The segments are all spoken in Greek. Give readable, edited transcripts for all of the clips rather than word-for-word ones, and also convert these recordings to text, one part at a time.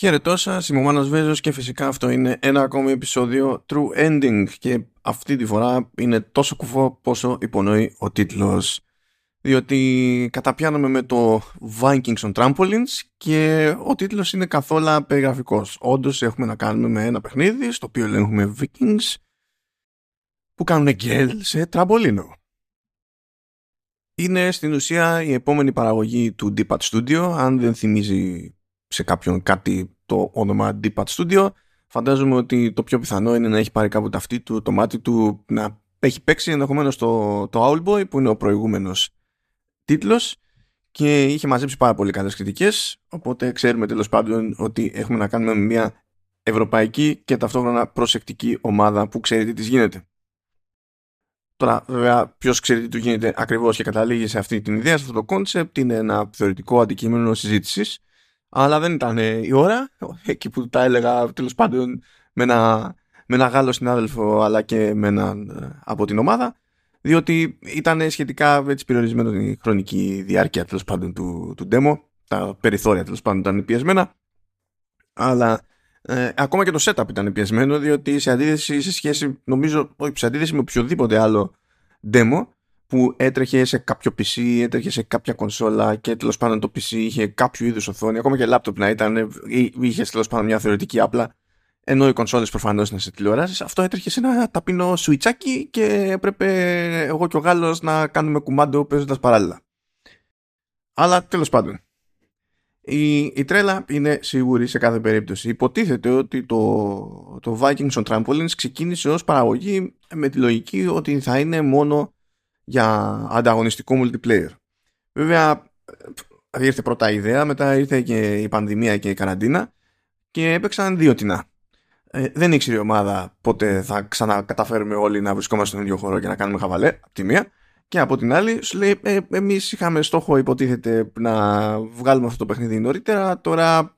Χαίρετό σας, είμαι ο Μάνος Βέζος και φυσικά αυτό είναι ένα ακόμη επεισόδιο True Ending και αυτή τη φορά είναι τόσο κουφό πόσο υπονοεί ο τίτλος, διότι καταπιάνομαι με το Vikings on Trampolines και ο τίτλος είναι καθόλου περιγραφικός. Όντως έχουμε να κάνουμε με ένα παιχνίδι στο οποίο ελέγχουμε Vikings που κάνουν γκέλ σε τραμπολίνο. Είναι στην ουσία η επόμενη παραγωγή του D-Pad Studio, αν δεν θυμίζει σε κάποιον κάτι το όνομα D-Pad Studio. Φαντάζομαι ότι το πιο πιθανό είναι να έχει πάρει κάπου ταυτί του, το μάτι του, να έχει παίξει ενδεχομένως το Owlboy που είναι ο προηγούμενος τίτλος και είχε μαζέψει πάρα πολύ καλές κριτικές, οπότε ξέρουμε τέλος πάντων ότι έχουμε να κάνουμε μια ευρωπαϊκή και ταυτόχρονα προσεκτική ομάδα που ξέρει τι της γίνεται. Τώρα, βέβαια, ποιος ξέρει τι του γίνεται ακριβώς και καταλήγει σε αυτή την ιδέα, σε αυτό το κόνσεπτ, είναι ένα θεωρητικό αντικείμενο συζήτησης. Αλλά δεν ήταν η ώρα, εκεί που τα έλεγα τέλος πάντων με ένα Γάλλο συνάδελφο αλλά και με έναν από την ομάδα, διότι ήταν σχετικά έτσι περιορισμένο την χρονική διάρκεια τέλος πάντων του demo, τα περιθώρια τέλος πάντων ήταν πιεσμένα, αλλά ακόμα και το setup ήταν πιεσμένο, διότι σε αντίθεση με οποιοδήποτε άλλο demo που έτρεχε σε κάποιο PC, έτρεχε σε κάποια κονσόλα και τέλος πάντων το PC είχε κάποιο είδους οθόνη, ακόμα και λάπτοπ να ήταν, είχε τέλος πάντων μια θεωρητική απλά, ενώ οι κονσόλες προφανώς είναι σε τηλεοράσεις. Αυτό έτρεχε σε ένα ταπεινό σουιτσάκι και έπρεπε εγώ και ο Γάλλος να κάνουμε κουμάντο παίζοντας παράλληλα. Αλλά τέλος πάντων, η τρέλα είναι σίγουρη σε κάθε περίπτωση. Υποτίθεται ότι το Vikings on Trampolines ξεκίνησε ως παραγωγή με τη λογική ότι θα είναι μόνο για ανταγωνιστικό multiplayer. Βέβαια ήρθε πρώτα η ιδέα, μετά ήρθε και η πανδημία και η καραντίνα και έπαιξαν δύο τεινά. Δεν ήξερε η ομάδα πότε θα ξανακαταφέρουμε όλοι να βρισκόμαστε στον ίδιο χώρο και να κάνουμε χαβαλέ από τη μία, και από την άλλη σου λέει εμείς είχαμε στόχο υποτίθεται να βγάλουμε αυτό το παιχνίδι νωρίτερα, τώρα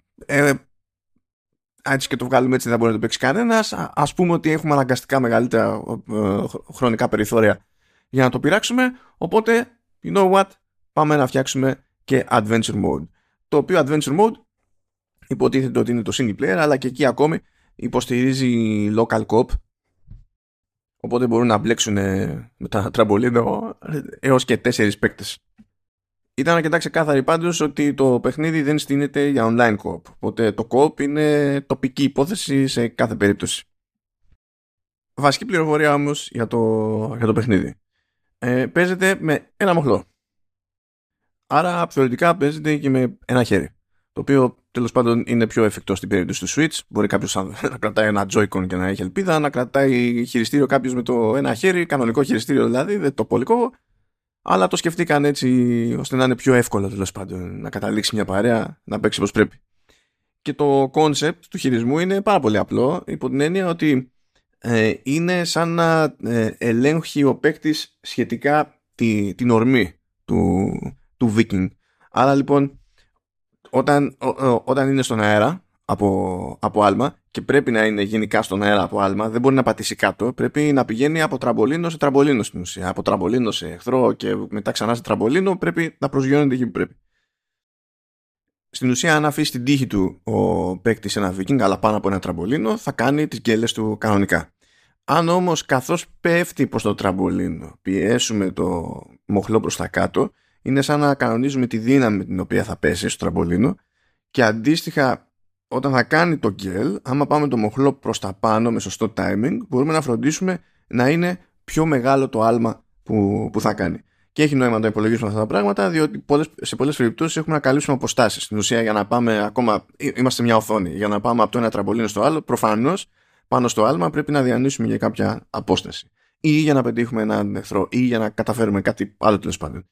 έτσι και το βγάλουμε έτσι δεν μπορεί να το παίξει κανένας, ας πούμε ότι έχουμε αναγκαστικά μεγαλύτερα χρονικά περιθώρια για να το πειράξουμε, οπότε you know what, πάμε να φτιάξουμε και adventure mode, το οποίο adventure mode υποτίθεται ότι είναι το single player, αλλά και εκεί ακόμη υποστηρίζει local cop, οπότε μπορούν να μπλέξουν με τα τραμπολίνο έως και 4 παίκτες. Ήταν αρκετά ξεκάθαρη πάντως ότι το παιχνίδι δεν στείνεται για online cop, οπότε το cop είναι τοπική υπόθεση σε κάθε περίπτωση. Βασική πληροφορία όμως για το παιχνίδι. Παίζεται με ένα μοχλό. Άρα θεωρητικά παίζεται και με ένα χέρι. Το οποίο τέλος πάντων είναι πιο εφικτό στην περίπτωση του Switch. Μπορεί κάποιος να κρατάει ένα Joy-Con και να έχει ελπίδα, να κρατάει χειριστήριο κάποιος με το ένα χέρι, κανονικό χειριστήριο δηλαδή, δεν το πολικό. Αλλά το σκεφτήκαν έτσι ώστε να είναι πιο εύκολο τέλος πάντων να καταλήξει μια παρέα να παίξει όπως πρέπει. Και το κόνσεπτ του χειρισμού είναι πάρα πολύ απλό, υπό την έννοια ότι είναι σαν να ελέγχει ο παίκτης σχετικά την ορμή του Viking. Άρα λοιπόν όταν είναι στον αέρα από άλμα, και πρέπει να είναι γενικά στον αέρα από άλμα, δεν μπορεί να πατήσει κάτω, πρέπει να πηγαίνει από τραμπολίνο σε τραμπολίνο στην ουσία, από τραμπολίνο σε εχθρό και μετά ξανά σε τραμπολίνο, πρέπει να προσγειώνεται εκεί που πρέπει. Στην ουσία, αν αφήσει την τύχη του ο παίκτης ένα Viking, αλλά πάνω από ένα τραμπολίνο, θα κάνει τις γκέλες του κανονικά. Αν όμως καθώς πέφτει προς το τραμπολίνο, πιέσουμε το μοχλό προς τα κάτω, είναι σαν να κανονίζουμε τη δύναμη με την οποία θα πέσει στο τραμπολίνο, και αντίστοιχα, όταν θα κάνει το γκέλ, άμα πάμε το μοχλό προς τα πάνω με σωστό timing, μπορούμε να φροντίσουμε να είναι πιο μεγάλο το άλμα που θα κάνει. Και έχει νόημα να υπολογίσουμε αυτά τα πράγματα, διότι σε πολλές περιπτώσεις έχουμε να καλύψουμε αποστάσεις. Στην ουσία, για να πάμε ακόμα, είμαστε μια οθόνη, για να πάμε από το ένα τραμπολίνο στο άλλο, προφανώς πάνω στο άλμα πρέπει να διανύσουμε για κάποια απόσταση. Ή για να πετύχουμε έναν εχθρό, ή για να καταφέρουμε κάτι άλλο τέλος πάντων.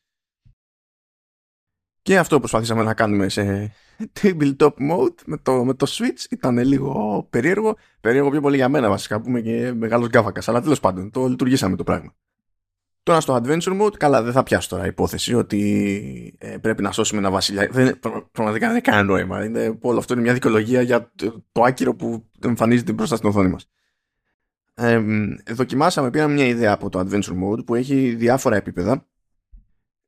Και αυτό προσπαθήσαμε να κάνουμε σε tabletop mode με το Switch. Ήταν λίγο περίεργο πιο πολύ για μένα βασικά, που είμαι και μεγάλος γκάβακας, αλλά τέλος πάντων το λειτουργήσαμε το πράγμα. Τώρα στο adventure mode, καλά, δεν θα πιάσω τώρα υπόθεση ότι πρέπει να σώσουμε ένα βασιλιά. Πραγματικά δεν έχει κανένα νόημα. Όλο αυτό είναι μια δικαιολογία για το άκυρο που εμφανίζεται μπροστά στην οθόνη μας. Δοκιμάσαμε, πήραμε μια ιδέα από το adventure mode που έχει διάφορα επίπεδα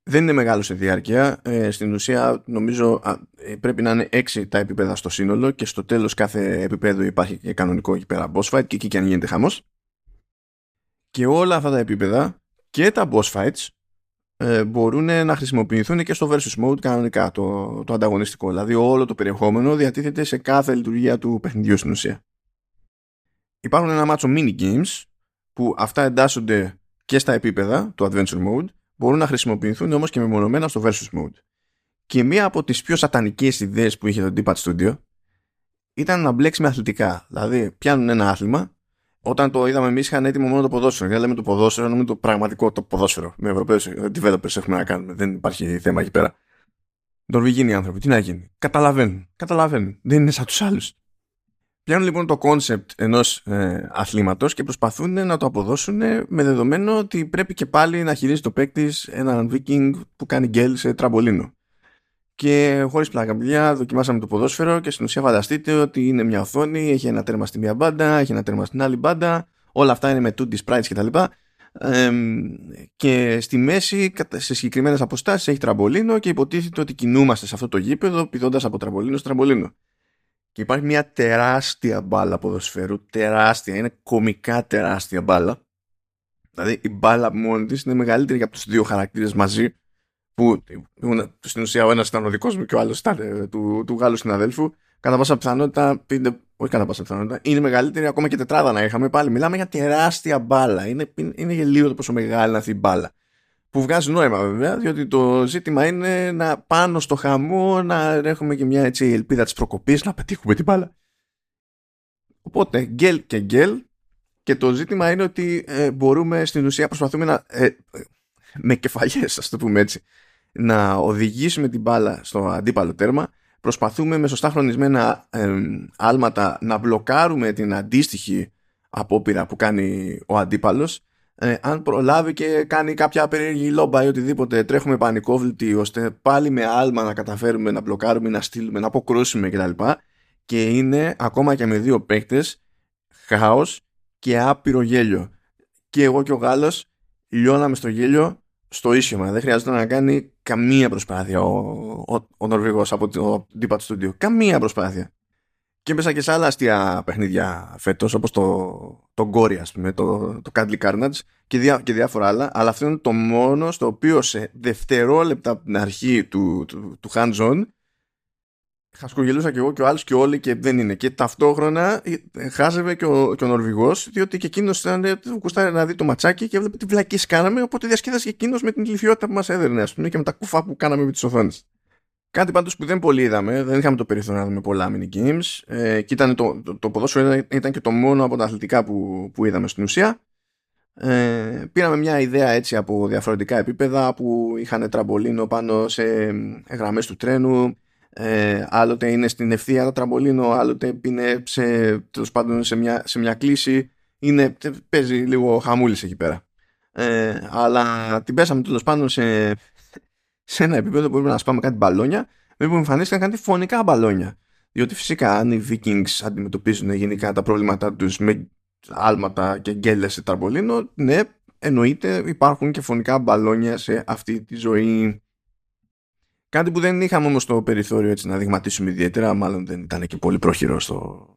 Δεν είναι μεγάλο σε διάρκεια. Στην ουσία νομίζω πρέπει να είναι 6 τα επίπεδα στο σύνολο και στο τέλος κάθε επίπεδο υπάρχει και κανονικό εκεί πέρα boss fight και εκεί και αν γίνεται χαμός. Και όλα αυτά τα επίπεδα και τα boss fights μπορούν να χρησιμοποιηθούν και στο versus mode κανονικά, το ανταγωνιστικό. Δηλαδή όλο το περιεχόμενο διατίθεται σε κάθε λειτουργία του παιχνιδιού στην ουσία. Υπάρχουν ένα μάτσο mini games που αυτά εντάσσονται και στα επίπεδα του adventure mode, μπορούν να χρησιμοποιηθούν όμως και μεμονωμένα στο versus mode. Και μία από τις πιο σατανικές ιδέες που είχε το D-Pad Studio ήταν να μπλέξει με αθλητικά. Δηλαδή πιάνουν ένα άθλημα. Όταν το είδαμε εμείς είχαν έτοιμο μόνο το ποδόσφαιρο. Για λέμε το ποδόσφαιρο, νομίζω το πραγματικό το ποδόσφαιρο. Με Ευρωπαίους developers έχουμε να κάνουμε. Δεν υπάρχει θέμα εκεί πέρα. Νορβηγοί άνθρωποι, τι να γίνει. Καταλαβαίνουν. Δεν είναι σαν τους άλλους. Πιάνουν λοιπόν το κόνσεπτ ενός αθλήματος και προσπαθούν να το αποδώσουν με δεδομένο ότι πρέπει και πάλι να χειρίζει το παίκτης έναν Viking που κάνει γκέλ σε τραμπολίνο. Και χωρίς πλακαμπλιά δοκιμάσαμε το ποδόσφαιρο και στην ουσία φανταστείτε ότι είναι μια οθόνη, έχει ένα τέρμα στη μία μπάντα, έχει ένα τέρμα στην άλλη μπάντα, όλα αυτά είναι με 2D sprites κτλ. Και στη μέση, σε συγκεκριμένες αποστάσεις, έχει τραμπολίνο και υποτίθεται ότι κινούμαστε σε αυτό το γήπεδο πηδώντας από τραμπολίνο σε τραμπολίνο. Και υπάρχει μια τεράστια μπάλα ποδοσφαίρου, τεράστια, είναι κομικά τεράστια μπάλα. Δηλαδή η μπάλα μόνη της είναι μεγαλύτερη και από τους δύο χαρακτήρες μαζί, που στην ουσία ο ένας ήταν ο δικός μου και ο άλλος ήταν του Γάλλου συναδέλφου. Κατά πάσα πιθανότητα, όχι κατά πάσα πιθανότητα, είναι μεγαλύτερη ακόμα και τετράδα να είχαμε πάλι. Μιλάμε για τεράστια μπάλα, είναι γελίο το πόσο μεγάλη αυτή η μπάλα. Που βγάζει νόημα βέβαια, διότι το ζήτημα είναι να πάνω στο χαμό να έχουμε και μια έτσι ελπίδα της προκοπής, να πετύχουμε την μπάλα. Οπότε γκέλ και γκέλ, και το ζήτημα είναι ότι μπορούμε στην ουσία προσπαθούμε να, με κεφαλιές ας το πούμε έτσι, να οδηγήσουμε την μπάλα στο αντίπαλο τέρμα, προσπαθούμε με σωστά χρονισμένα άλματα να μπλοκάρουμε την αντίστοιχη απόπειρα που κάνει ο αντίπαλος. Αν προλάβει και κάνει κάποια περίεργη λόμπα ή οτιδήποτε, τρέχουμε πανικόβλητοι ώστε πάλι με άλμα να καταφέρουμε να μπλοκάρουμε, να στείλουμε, να αποκρούσουμε κτλ. Και είναι ακόμα και με δύο παίκτες χάος και άπειρο γέλιο. Και εγώ και ο Γάλλος λιώναμε στο γέλιο στο ίσιωμα. Δεν χρειάζεται να κάνει καμία προσπάθεια ο Νορβηγός από το D-Pad Studio. Καμία προσπάθεια. Και μέσα και σε άλλα αστεία παιχνίδια φέτος, όπως το Gory, ας πούμε, το Cuddly Carnage και διάφορα άλλα. Αλλά αυτό είναι το μόνο στο οποίο σε δευτερόλεπτα από την αρχή του hands-on χασκογελούσα και εγώ και ο άλλος και όλοι και δεν είναι. Και ταυτόχρονα χάζευε και ο Νορβηγός, διότι και εκείνος κουστάρε να δει το ματσάκι και έβλεπε τι βλακίες κάναμε. Οπότε διασκέδασε και εκείνος με την ηλικιότητα που μας έδερνε, ας πούμε, και με τα κουφά που κάναμε με τις οθόνες. Κάτι πάντως που δεν πολύ είδαμε, δεν είχαμε το περιθώριο να δούμε πολλά mini games, και ήταν το ποδόσφαιρο ήταν και το μόνο από τα αθλητικά που είδαμε στην ουσία. Πήραμε μια ιδέα έτσι από διαφορετικά επίπεδα που είχαν τραμπολίνο πάνω σε γραμμές του τρένου, άλλοτε είναι στην ευθεία το τραμπολίνο, άλλοτε είναι τέλος πάντων σε μια κλίση, παίζει λίγο χαμούλης εκεί πέρα. Αλλά την πέσαμε τέλος πάντων σε ένα επίπεδο που μπορούμε να σπάμε κάτι μπαλόνια, που εμφανίστηκαν κάτι φωνικά μπαλόνια. Διότι φυσικά αν οι Vikings αντιμετωπίζουν γενικά τα προβλήματά τους με άλματα και γκέλες σε τραμπολίνο, ναι, εννοείται υπάρχουν και φωνικά μπαλόνια σε αυτή τη ζωή. Κάτι που δεν είχαμε όμως το περιθώριο έτσι να δειγματίσουμε ιδιαίτερα, μάλλον δεν ήταν και πολύ πρόχειρο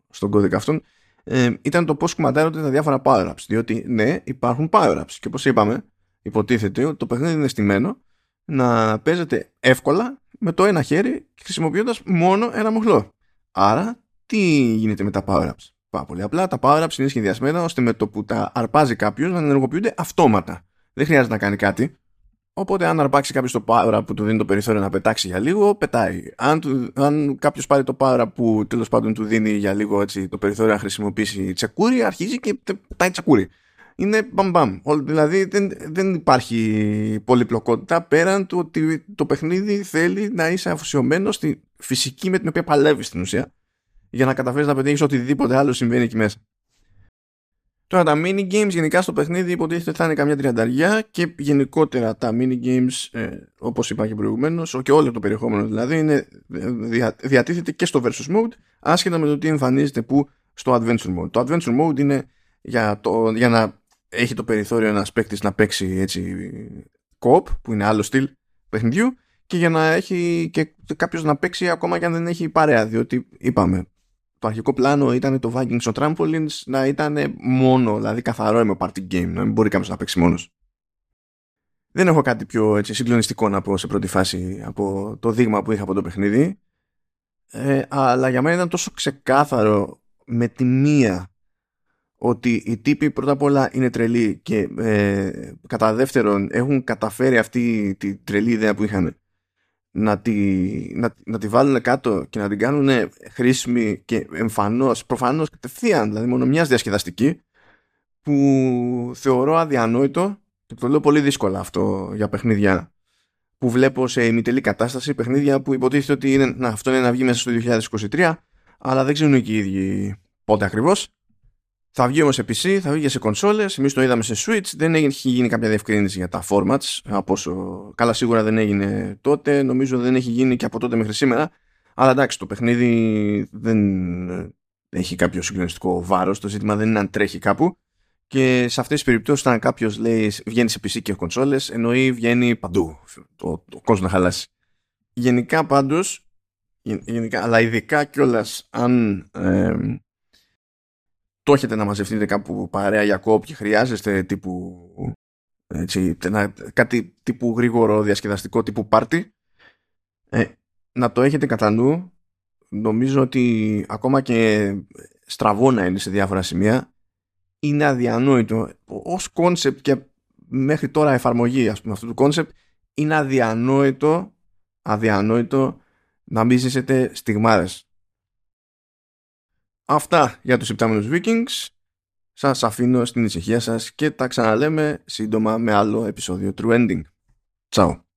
στον κώδικα αυτόν, ήταν το πώς κουμαντάρονται τα διάφορα power-ups. Διότι ναι, υπάρχουν power-ups. Και όπως είπαμε, υποτίθεται ότι το παιχνίδι είναι στημένο να παίζεται εύκολα με το ένα χέρι χρησιμοποιώντας μόνο ένα μοχλό. Άρα τι γίνεται με τα power-ups? Πάρα πολύ απλά, τα power-ups είναι σχεδιασμένα ώστε με το που τα αρπάζει κάποιος να ενεργοποιούνται αυτόματα. Δεν χρειάζεται να κάνει κάτι. Οπότε αν αρπάξει κάποιος το power-up που του δίνει το περιθώριο να πετάξει για λίγο, πετάει. Αν κάποιος πάρει το power-up που τέλος πάντων του δίνει για λίγο έτσι, το περιθώριο να χρησιμοποιήσει τσεκούρι, αρχίζει και πετάει τσεκούρι. Είναι μπαμ-μπαμ. Δηλαδή δεν υπάρχει πολυπλοκότητα πέραν του ότι το παιχνίδι θέλει να είσαι αφοσιωμένο στη φυσική με την οποία παλεύεις στην ουσία, για να καταφέρεις να πετύχεις οτιδήποτε άλλο συμβαίνει εκεί μέσα. Τώρα τα mini games γενικά στο παιχνίδι υποτίθεται θα είναι καμιά 30 και γενικότερα τα mini games, όπως είπα και προηγουμένως, και όλο το περιεχόμενο δηλαδή είναι, διατίθεται και στο versus mode, άσχετα με το τι εμφανίζεται που στο adventure mode. Το adventure mode είναι για να έχει το περιθώριο ένας παίκτης να παίξει έτσι κοπ, που είναι άλλο στυλ, παιχνιδιού και για να έχει και κάποιος να παίξει ακόμα και αν δεν έχει παρέα, διότι είπαμε το αρχικό πλάνο ήταν το Vikings on Trampolines να ήταν μόνο, δηλαδή καθαρό με party game, να μην μπορεί κάποιος να παίξει μόνος. Δεν έχω κάτι πιο έτσι, συγκλονιστικό να πω σε πρώτη φάση από το δείγμα που είχα από το παιχνίδι, αλλά για μένα ήταν τόσο ξεκάθαρο με τη μία ότι οι τύποι πρώτα απ' όλα είναι τρελοί και κατά δεύτερον έχουν καταφέρει αυτή τη τρελή ιδέα που είχαν να τη βάλουν κάτω και να την κάνουν χρήσιμη και προφανώς κατευθείαν, δηλαδή μόνο μιας διασκεδαστική, που θεωρώ αδιανόητο και το λέω πολύ δύσκολα αυτό για παιχνίδια που βλέπω σε ημιτελή κατάσταση, παιχνίδια που υποτίθεται ότι είναι, αυτό είναι να βγει μέσα στο 2023, αλλά δεν ξέρουν και οι ίδιοι πότε ακριβώς. Θα βγει όμως σε PC, θα βγει σε κονσόλες, εμείς το είδαμε σε Switch, δεν έχει γίνει κάποια διευκρίνηση για τα formats, από όσο καλά σίγουρα δεν έγινε τότε, νομίζω δεν έχει γίνει και από τότε μέχρι σήμερα, αλλά εντάξει το παιχνίδι δεν έχει κάποιο συγκλονιστικό βάρος, το ζήτημα δεν είναι αν τρέχει κάπου και σε αυτές τις περιπτώσεις όταν κάποιος λέει βγαίνει σε PC και κονσόλες, εννοεί βγαίνει παντού, το κόσμο να χαλάσει. Γενικά πάντως, αλλά ειδικά κιόλας αν... το έχετε να μαζευτείτε κάπου παρέα για κόπ και χρειάζεστε τύπου, έτσι, κάτι τύπου γρήγορο διασκεδαστικό τύπου πάρτι, να το έχετε κατά νου. Νομίζω ότι ακόμα και στραβό να είναι σε διάφορα σημεία, είναι αδιανόητο ως κόνσεπτ και μέχρι τώρα εφαρμογή ας πούμε αυτού του κόνσεπτ, είναι αδιανόητο να μην ζήσετε στιγμάρες. Αυτά για τους υπτάμενους Vikings. Σας αφήνω στην ησυχία σας και τα ξαναλέμε σύντομα με άλλο επεισόδιο True Ending. Τσάου.